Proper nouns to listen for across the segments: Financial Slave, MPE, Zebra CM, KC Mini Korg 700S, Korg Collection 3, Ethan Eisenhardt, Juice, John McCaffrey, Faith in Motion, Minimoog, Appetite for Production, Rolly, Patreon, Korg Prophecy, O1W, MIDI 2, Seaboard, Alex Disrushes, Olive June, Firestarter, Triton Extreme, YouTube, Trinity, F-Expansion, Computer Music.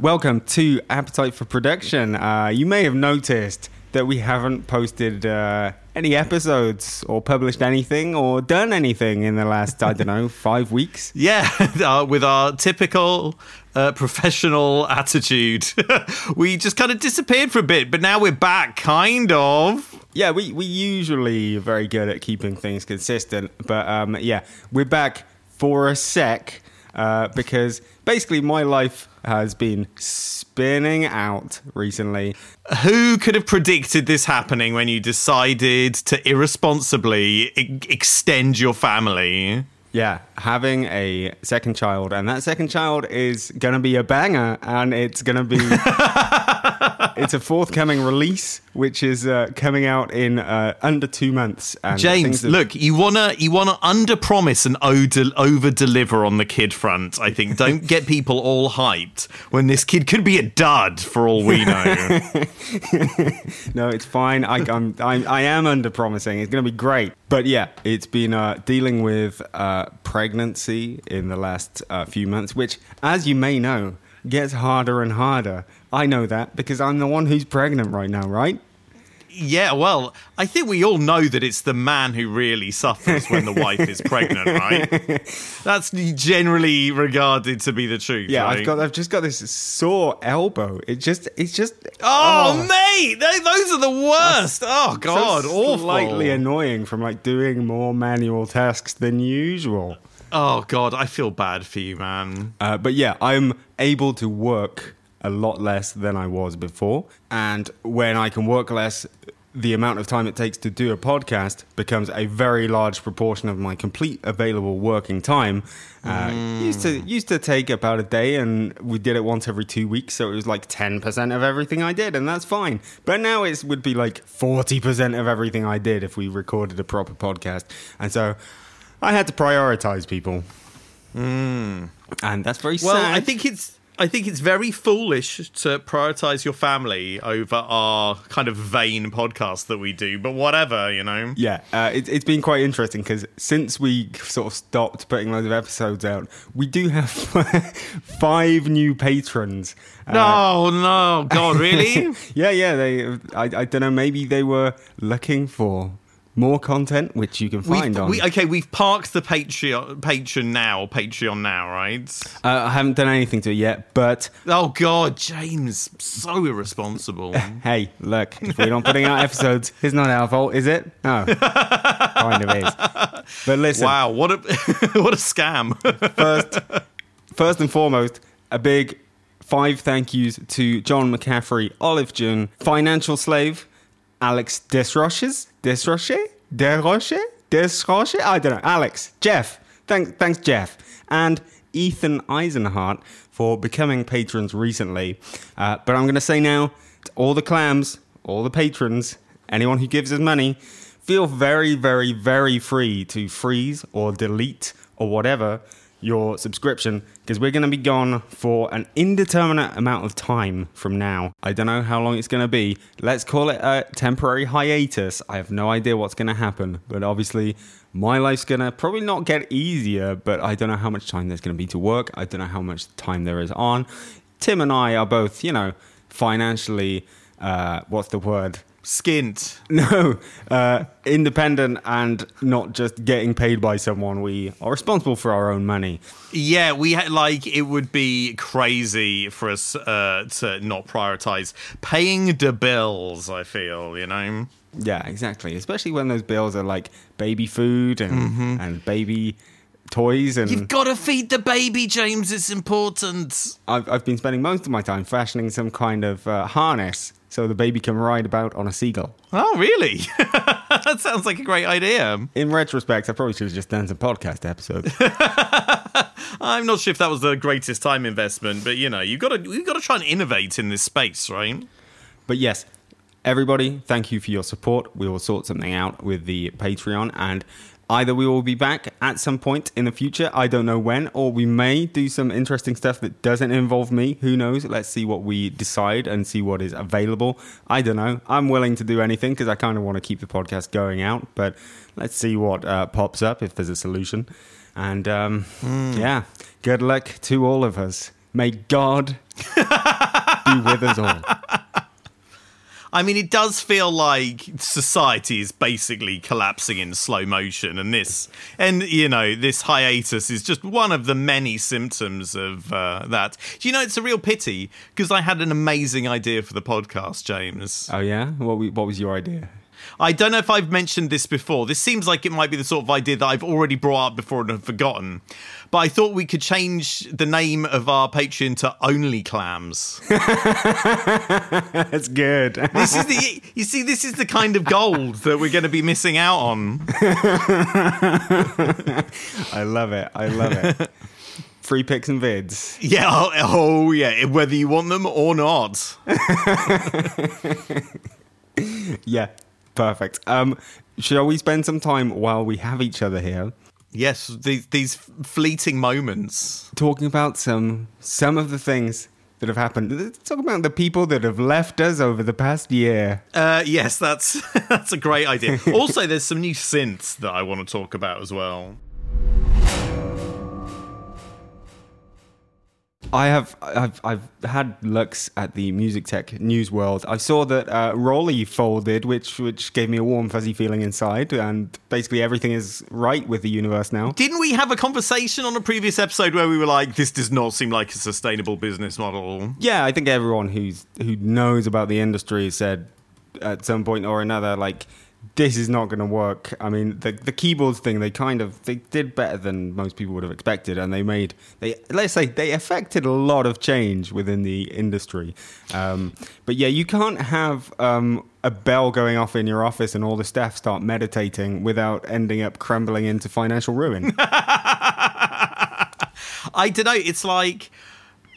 Welcome to Appetite for Production. You may have noticed that we haven't posted any episodes or published anything or done anything in the last, 5 weeks. Yeah, with our typical professional attitude. We just kind of disappeared for a bit, but now we're back, kind of. Yeah, we usually are very good at keeping things consistent, but yeah, we're back for a sec because basically my life has been spinning out recently. Who could have predicted this happening when you decided to irresponsibly extend your family? Yeah, having a second child, and that second child is going to be a banger, and it's going to be... It's a forthcoming release, which is coming out in under 2 months. And James, look, you wanna under-promise and over-deliver on the kid front, I think. Don't get people all hyped when this kid could be a dud, for all we know. No, it's fine. I am under-promising. It's going to be great. But yeah, it's been dealing with pregnancy in the last few months, which, as you may know, gets harder and harder. I know that because I'm the one who's pregnant right now, right? Yeah, well, I think we all know that it's the man who really suffers when the wife is pregnant, right? That's generally regarded to be the truth. Yeah, right? I've just got this sore elbow. It's just. Oh, mate, those are the worst. Oh God, so awful. Slightly annoying from doing more manual tasks than usual. Oh God, I feel bad for you, man. But yeah, I'm able to work a lot less than I was before. And when I can work less, the amount of time it takes to do a podcast becomes a very large proportion of my complete available working time. Used to take about a day, and we did it once every 2 weeks, so it was 10% of everything I did, and that's fine. But now it would be 40% of everything I did if we recorded a proper podcast. And so I had to prioritize people. Mm. And that's very sad. Well, I think it's very foolish to prioritise your family over our kind of vain podcast that we do, but whatever, you know. Yeah, it's been quite interesting because since we sort of stopped putting loads of episodes out, we do have 5 new patrons. No, God, really? yeah, I don't know, maybe they were looking for more content, which you can find we've parked the Patreon now, right? I haven't done anything to it yet, but... Oh, God, James, so irresponsible. Hey, look, if we're not putting out episodes, it's not our fault, is it? No, kind of is. But listen... Wow, what a scam. First and foremost, a big 5 thank yous to John McCaffrey, Olive June, Financial Slave, Alex Disrushes? I don't know. Alex, Jeff. Thanks, Jeff. And Ethan Eisenhardt for becoming patrons recently. But I'm going to say now, to all the clams, all the patrons, anyone who gives us money, feel very, very, very free to freeze or delete or whatever your subscription, because we're going to be gone for an indeterminate amount of time from now. I don't know how long it's going to be. Let's call it a temporary hiatus. I have no idea what's going to happen, but obviously my life's going to probably not get easier, but I don't know how much time there's going to be to work. I don't know how much time there is on. Tim and I are both, financially, what's the word? Skint. No, independent and not just getting paid by someone. We are responsible for our own money. Yeah, we it would be crazy for us to not prioritize paying the bills, I feel, Yeah, exactly. Especially when those bills are baby food and, and baby toys, and you've got to feed the baby, James. It's important. I've been spending most of my time fashioning some kind of harness so the baby can ride about on a seagull. Oh, really? That sounds like a great idea. In retrospect, I probably should have just done some podcast episodes. I'm not sure if that was the greatest time investment, but you've got to try and innovate in this space, right? But yes, everybody, thank you for your support. We will sort something out with the Patreon, and either we will be back at some point in the future, I don't know when, or we may do some interesting stuff that doesn't involve me. Who knows? Let's see what we decide and see what is available. I don't know. I'm willing to do anything because I kind of want to keep the podcast going out, but let's see what pops up if there's a solution. And yeah, good luck to all of us. May God Be with us all. I mean, it does feel like society is basically collapsing in slow motion, and this hiatus is just one of the many symptoms of that. Do you know, it's a real pity, because I had an amazing idea for the podcast, James. Oh, yeah? What was your idea? I don't know if I've mentioned this before. This seems like it might be the sort of idea that I've already brought up before and have forgotten. But I thought we could change the name of our Patreon to Only Clams. That's good. This is the kind of gold that we're going to be missing out on. I love it. Free pics and vids. Yeah. Oh, yeah. Whether you want them or not. Yeah. Perfect. Shall we spend some time while we have each other here? Yes, these fleeting moments. Talking about some of the things that have happened. Let's talk about the people that have left us over the past year. Yes, that's a great idea. Also, there's some new synths that I want to talk about as well. I've had looks at the music tech news world. I saw that Rolly folded, which gave me a warm fuzzy feeling inside, and basically everything is right with the universe now. Didn't we have a conversation on a previous episode where we were like, this does not seem like a sustainable business model? Yeah, I think everyone who knows about the industry said at some point or another, like, this is not going to work. I mean, the keyboards thing, they did better than most people would have expected, and they affected a lot of change within the industry. But yeah, you can't have a bell going off in your office and all the staff start meditating without ending up crumbling into financial ruin. I don't know. It's like,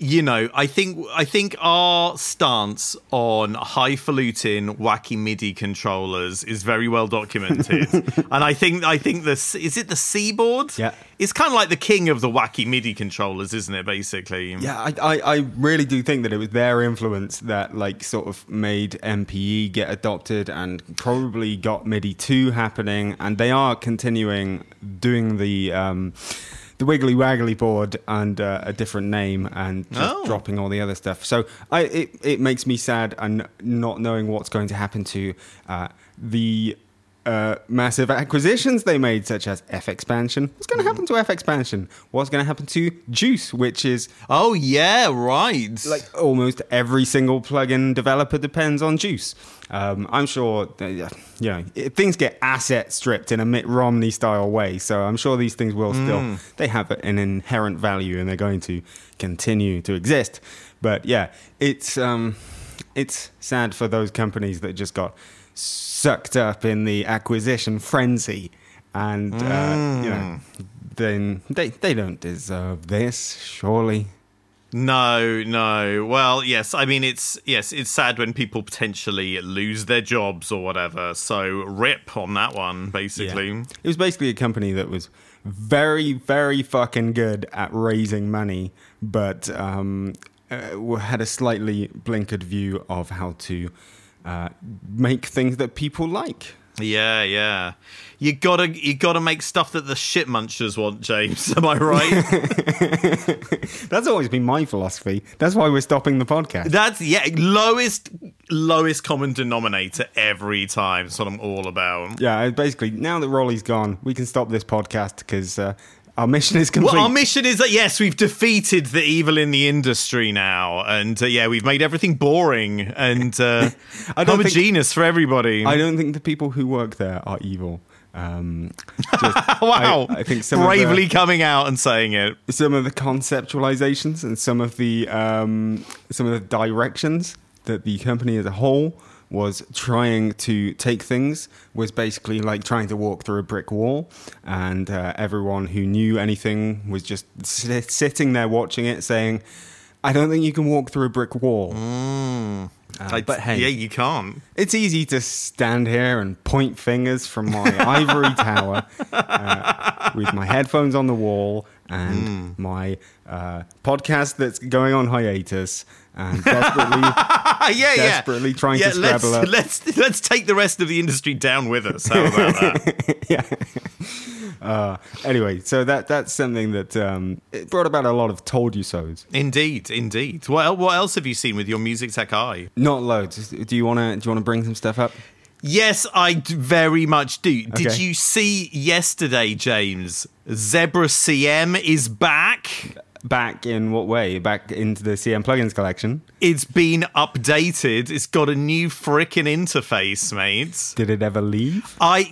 you know, I think our stance on highfalutin, wacky MIDI controllers is very well documented, and I think this is it. The Seaboard, yeah, it's kind of like the king of the wacky MIDI controllers, isn't it? Basically, yeah. I really do think that it was their influence that like sort of made MPE get adopted, and probably got MIDI 2 happening, and they are continuing doing the wiggly waggly board and a different name, and just dropping all the other stuff. So it makes me sad, and not knowing what's going to happen to the massive acquisitions they made, such as F-Expansion. What's going to happen to F-Expansion? What's going to happen to Juice, which is... Oh, yeah, right. Like, almost every single plugin developer depends on Juice. I'm sure, things get asset stripped in a Mitt Romney-style way, so I'm sure these things will still... They have an inherent value, and they're going to continue to exist. But, yeah, it's sad for those companies that just got... sucked up in the acquisition frenzy, and then they don't deserve this, surely. No. Well, yes. I mean, it's sad when people potentially lose their jobs or whatever. So rip on that one, basically. Yeah. It was basically a company that was very, very fucking good at raising money, but had a slightly blinkered view of how to. Make things that people like. Yeah. You gotta make stuff that the shit munchers want, James. Am I right? That's always been my philosophy. That's why we're stopping the podcast. That's lowest common denominator every time. That's what I'm all about. Yeah, basically, now that Rolly's gone, we can stop this podcast because our mission is complete. Well, our mission is that, yes, we've defeated the evil in the industry now. And, we've made everything boring and homogeneous for everybody. I don't think the people who work there are evil. Wow. I think some bravely of the, coming out and saying it. Some of the conceptualizations and some of the directions that the company as a whole was trying to take things was basically like trying to walk through a brick wall, and everyone who knew anything was just sitting there watching it saying, I don't think you can walk through a brick wall. But hey, yeah, you can't. It's easy to stand here and point fingers from my ivory tower with my headphones on the wall and my podcast that's going on hiatus and desperately, desperately trying to scrabble up. Let's take the rest of the industry down with us. How about that? Anyway, so that's something that it brought about a lot of told you so's. Indeed, indeed. What else have you seen with your music tech eye? Not loads. Do you wanna bring some stuff up? Yes, I very much do. Okay. Did you see yesterday, James? Zebra CM is back. Back in what way? Back into the CM plugins collection. It's been updated. It's got a new frickin' interface, mate. Did it ever leave? I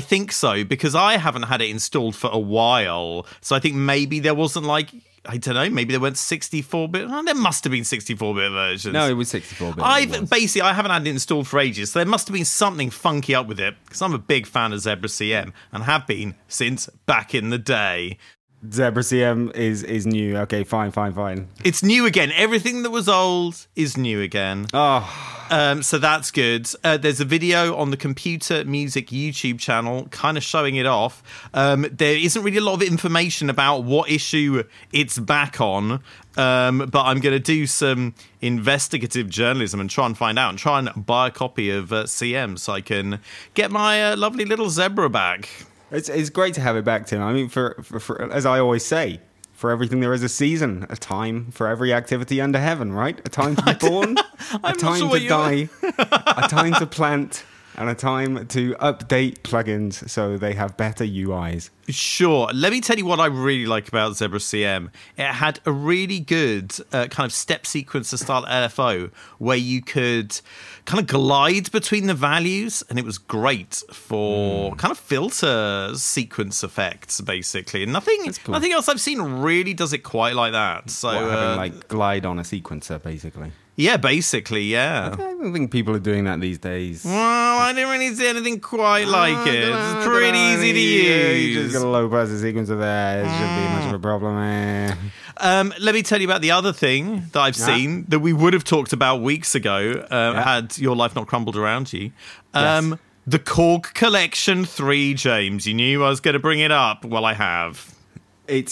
think so, because I haven't had it installed for a while. So I think maybe there wasn't like... I don't know, maybe there weren't 64-bit. Oh, there must have been 64-bit versions. No, it was 64-bit. I haven't had it installed for ages, so there must have been something funky up with it, because I'm a big fan of Zebra CM, and have been since back in the day. Zebra CM is new. Okay, fine. It's new again. Everything that was old is new again. Oh. So that's good. There's a video on the Computer Music YouTube channel kind of showing it off. There isn't really a lot of information about what issue it's back on, but I'm going to do some investigative journalism and try and find out and try and buy a copy of CM so I can get my lovely little Zebra back. It's great to have it back, Tim. I mean, for as I always say, for everything there is a season, a time for every activity under heaven, right? A time to be born, a time to die, a time to plant, and a time to update plugins so they have better UIs. Sure. Let me tell you what I really like about Zebra CM. It had a really good kind of step sequencer style LFO where you could kind of glide between the values, and it was great for kind of filter sequence effects, basically. And nothing else I've seen really does it quite like that. So having like glide on a sequencer, basically. Yeah, basically, yeah. I don't think people are doing that these days. Well, I didn't really see anything quite like it. It's pretty easy to use. You just got a low pressure sequencer there. It shouldn't be much of a problem. Let me tell you about the other thing that I've seen that we would have talked about weeks ago had your life not crumbled around you. Yes. The Korg Collection 3, James. You knew I was going to bring it up. Well, I have. It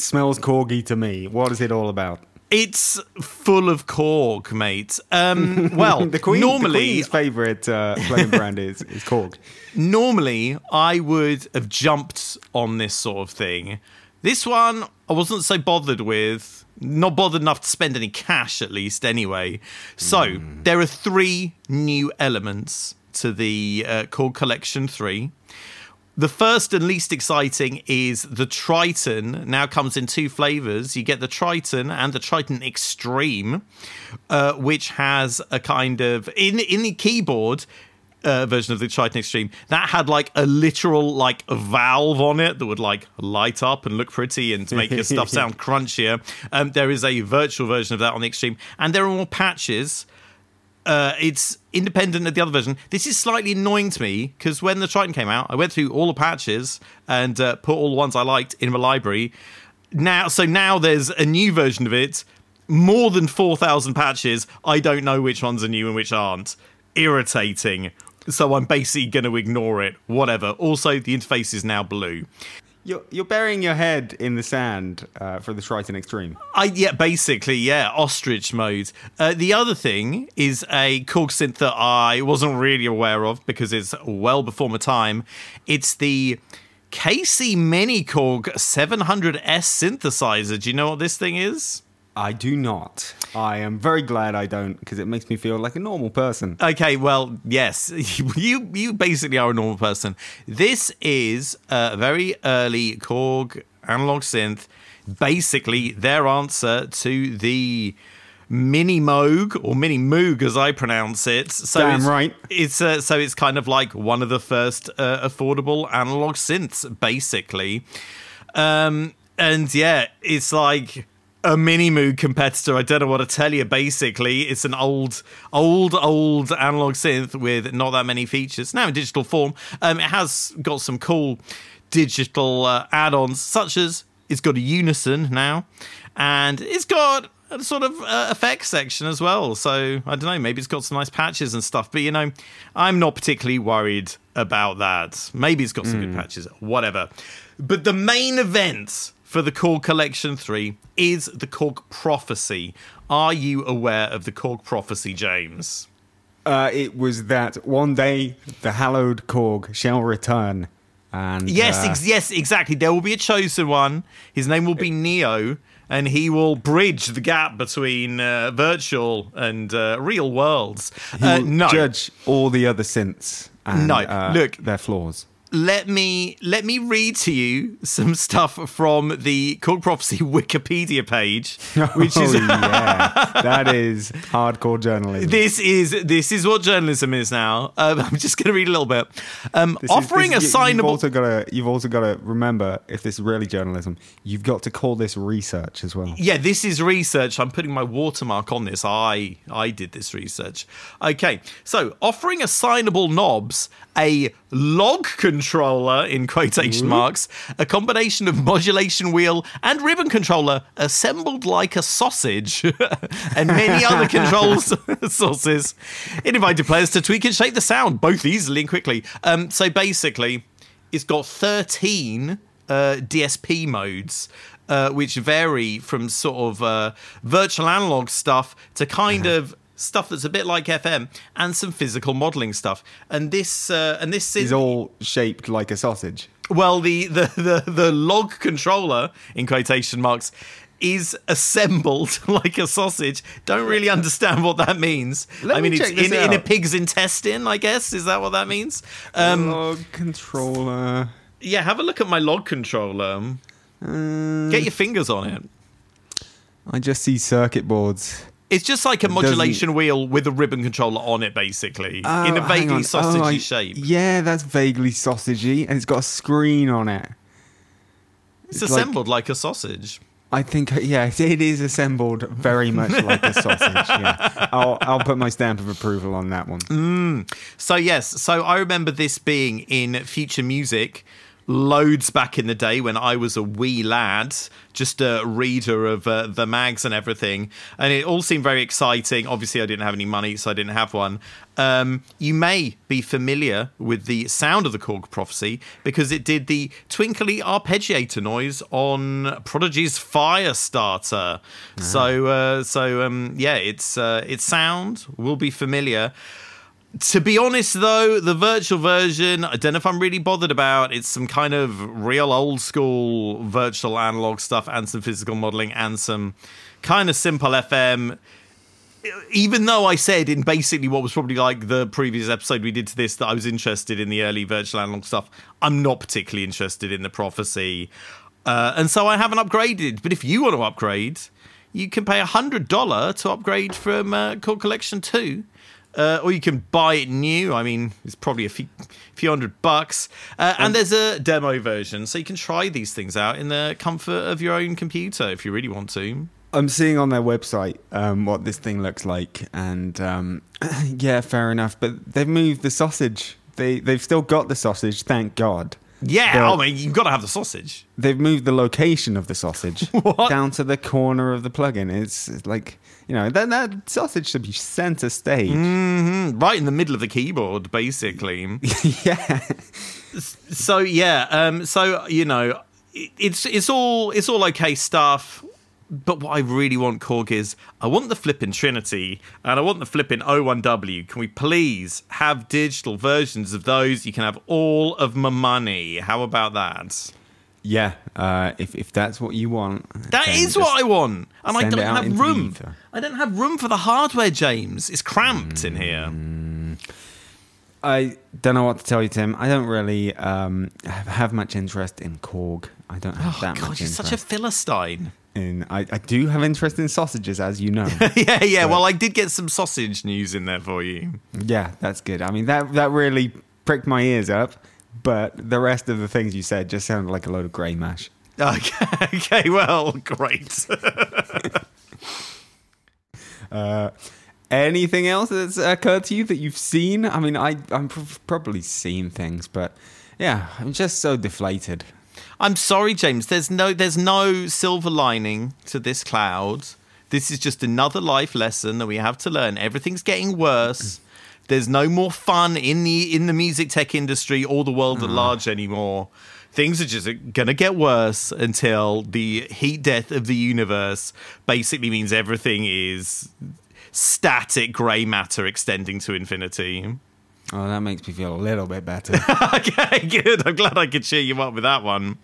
smells Korgy to me. What is it all about? It's full of Korg, mate. Well, the Queen's favourite plugin brand is Korg. Normally, I would have jumped on this sort of thing. This one, I wasn't so bothered with. Not bothered enough to spend any cash, at least, anyway. So, there are three new elements to the Korg Collection 3. The first and least exciting is the Triton. Now comes in two flavors. You get the Triton and the Triton Extreme, which has a kind of in the keyboard version of the Triton Extreme that had like a literal like a valve on it that would like light up and look pretty and to make your stuff sound crunchier. There is a virtual version of that on the Extreme, and there are more patches. It's independent of the other version. This is slightly annoying to me because when the Triton came out, I went through all the patches and put all the ones I liked in my library. Now there's a new version of it, more than 4,000 patches. I don't know which ones are new and which aren't. Irritating. So I'm basically going to ignore it. Whatever. Also, the interface is now blue. You're burying your head in the sand for the Triton Extreme. Ostrich mode. The other thing is a Korg synth that I wasn't really aware of because it's well before my time. It's the KC Mini Korg 700S synthesizer. Do you know what this thing is? I do not. I am very glad I don't, because it makes me feel like a normal person. Okay, well, yes. You basically are a normal person. This is a very early Korg analog synth, basically their answer to the Minimoog, or Minimoog as I pronounce it. So damn right. So it's kind of like one of the first affordable analog synths, basically. And yeah, it's like... a Minimoog competitor. I don't know what to tell you. Basically, it's an old analog synth with not that many features. Now in digital form, it has got some cool digital add-ons, such as it's got a unison now, and it's got a sort of effects section as well. So I don't know. Maybe it's got some nice patches and stuff. But you know, I'm not particularly worried about that. Maybe it's got some good patches. Whatever. But the main event for the Korg Collection 3 is the Korg Prophecy. Are you aware of the Korg Prophecy, James? It was that one day the hallowed Korg shall return. And yes, exactly. There will be a chosen one. His name will be Neo, and he will bridge the gap between virtual and real worlds. He will judge all the other synths and look, their flaws. Let me read to you some stuff from the Korg Prophecy Wikipedia page, which is that is hardcore journalism. This is what journalism is now. I'm just going to read a little bit. You've also got to remember, if this is really journalism, you've got to call this research as well. Yeah, this is research. I'm putting my watermark on this. I did this research. Okay, so offering assignable knobs, a log controller in quotation marks, a combination of modulation wheel and ribbon controller assembled like a sausage, and many other controls sources. It invited players to tweak and shape the sound, both easily and quickly. So basically, it's got 13 DSP modes, which vary from sort of virtual analog stuff to kind of stuff that's a bit like FM, and some physical modelling stuff. And this is all shaped like a sausage. Well, the log controller, in quotation marks, is assembled like a sausage. Don't really understand what that means. It's in a pig's intestine, I guess. Is that what that means? Log controller. Yeah, have a look at my log controller. Get your fingers on it. I just see circuit boards. It's just like a modulation wheel with a ribbon controller on it, basically, in a vaguely sausagey shape. Yeah, that's vaguely sausagey, and it's got a screen on it. It's assembled like a sausage. I think, yes, it is assembled very much like a sausage. Yeah. I'll put my stamp of approval on that one. So, yes, I remember this being in Future Music loads back in the day when I was a wee lad, just a reader of the mags and everything, and it all seemed very exciting. Obviously, I didn't have any money, so I didn't have one. You may be familiar with the sound of the Korg Prophecy because it did the twinkly arpeggiator noise on Prodigy's Firestarter. Mm-hmm. So its sound will be familiar. To be honest, though, the virtual version, I don't know if I'm really bothered about. It's some kind of real old school virtual analog stuff and some physical modeling and some kind of simple FM. Even though I said in basically what was probably like the previous episode we did to this that I was interested in the early virtual analog stuff, I'm not particularly interested in the Prophecy. And so I haven't upgraded. But if you want to upgrade, you can pay $100 to upgrade from Korg Collection 2. Or you can buy it new. I mean, it's probably a few $100. And there's a demo version, so you can try these things out in the comfort of your own computer if you really want to. I'm seeing on their website what this thing looks like, and yeah, fair enough. But they've moved the sausage. They've still got the sausage, thank God. Yeah, I mean, you've got to have the sausage. They've moved the location of the sausage down to the corner of the plugin. It's like, you know, that sausage should be center stage. Mm-hmm. Right in the middle of the keyboard, basically. Yeah. So, yeah. So, you know, it's all okay stuff. But what I really want, Korg, is I want the flipping Trinity and I want the flipping O1W. Can we please have digital versions of those? You can have all of my money. How about that? Yeah, if that's what you want. That is what I want. And I don't have room. I don't have room for the hardware, James. It's cramped in here. I don't know what to tell you, Tim. I don't really have much interest in Korg. I don't have that much interest. Oh, God, you're such a philistine. I do have interest in sausages, as you know. Yeah. Well, I did get some sausage news in there for you. Yeah, that's good. I mean, that really pricked my ears up, but the rest of the things you said just sounded like a load of grey mash. Okay, well, great. Anything else that's occurred to you that you've seen? I mean, I'm probably seen things, but yeah, I'm just so deflated. I'm sorry, James. There's no silver lining to this cloud. This is just another life lesson that we have to learn. Everything's getting worse. There's no more fun in the music tech industry or the world at large anymore. things are just going to get worse until the heat death of the universe basically means everything is static grey matter extending to infinity. Oh, that makes me feel a little bit better. Okay, good. I'm glad I could cheer you up with that one.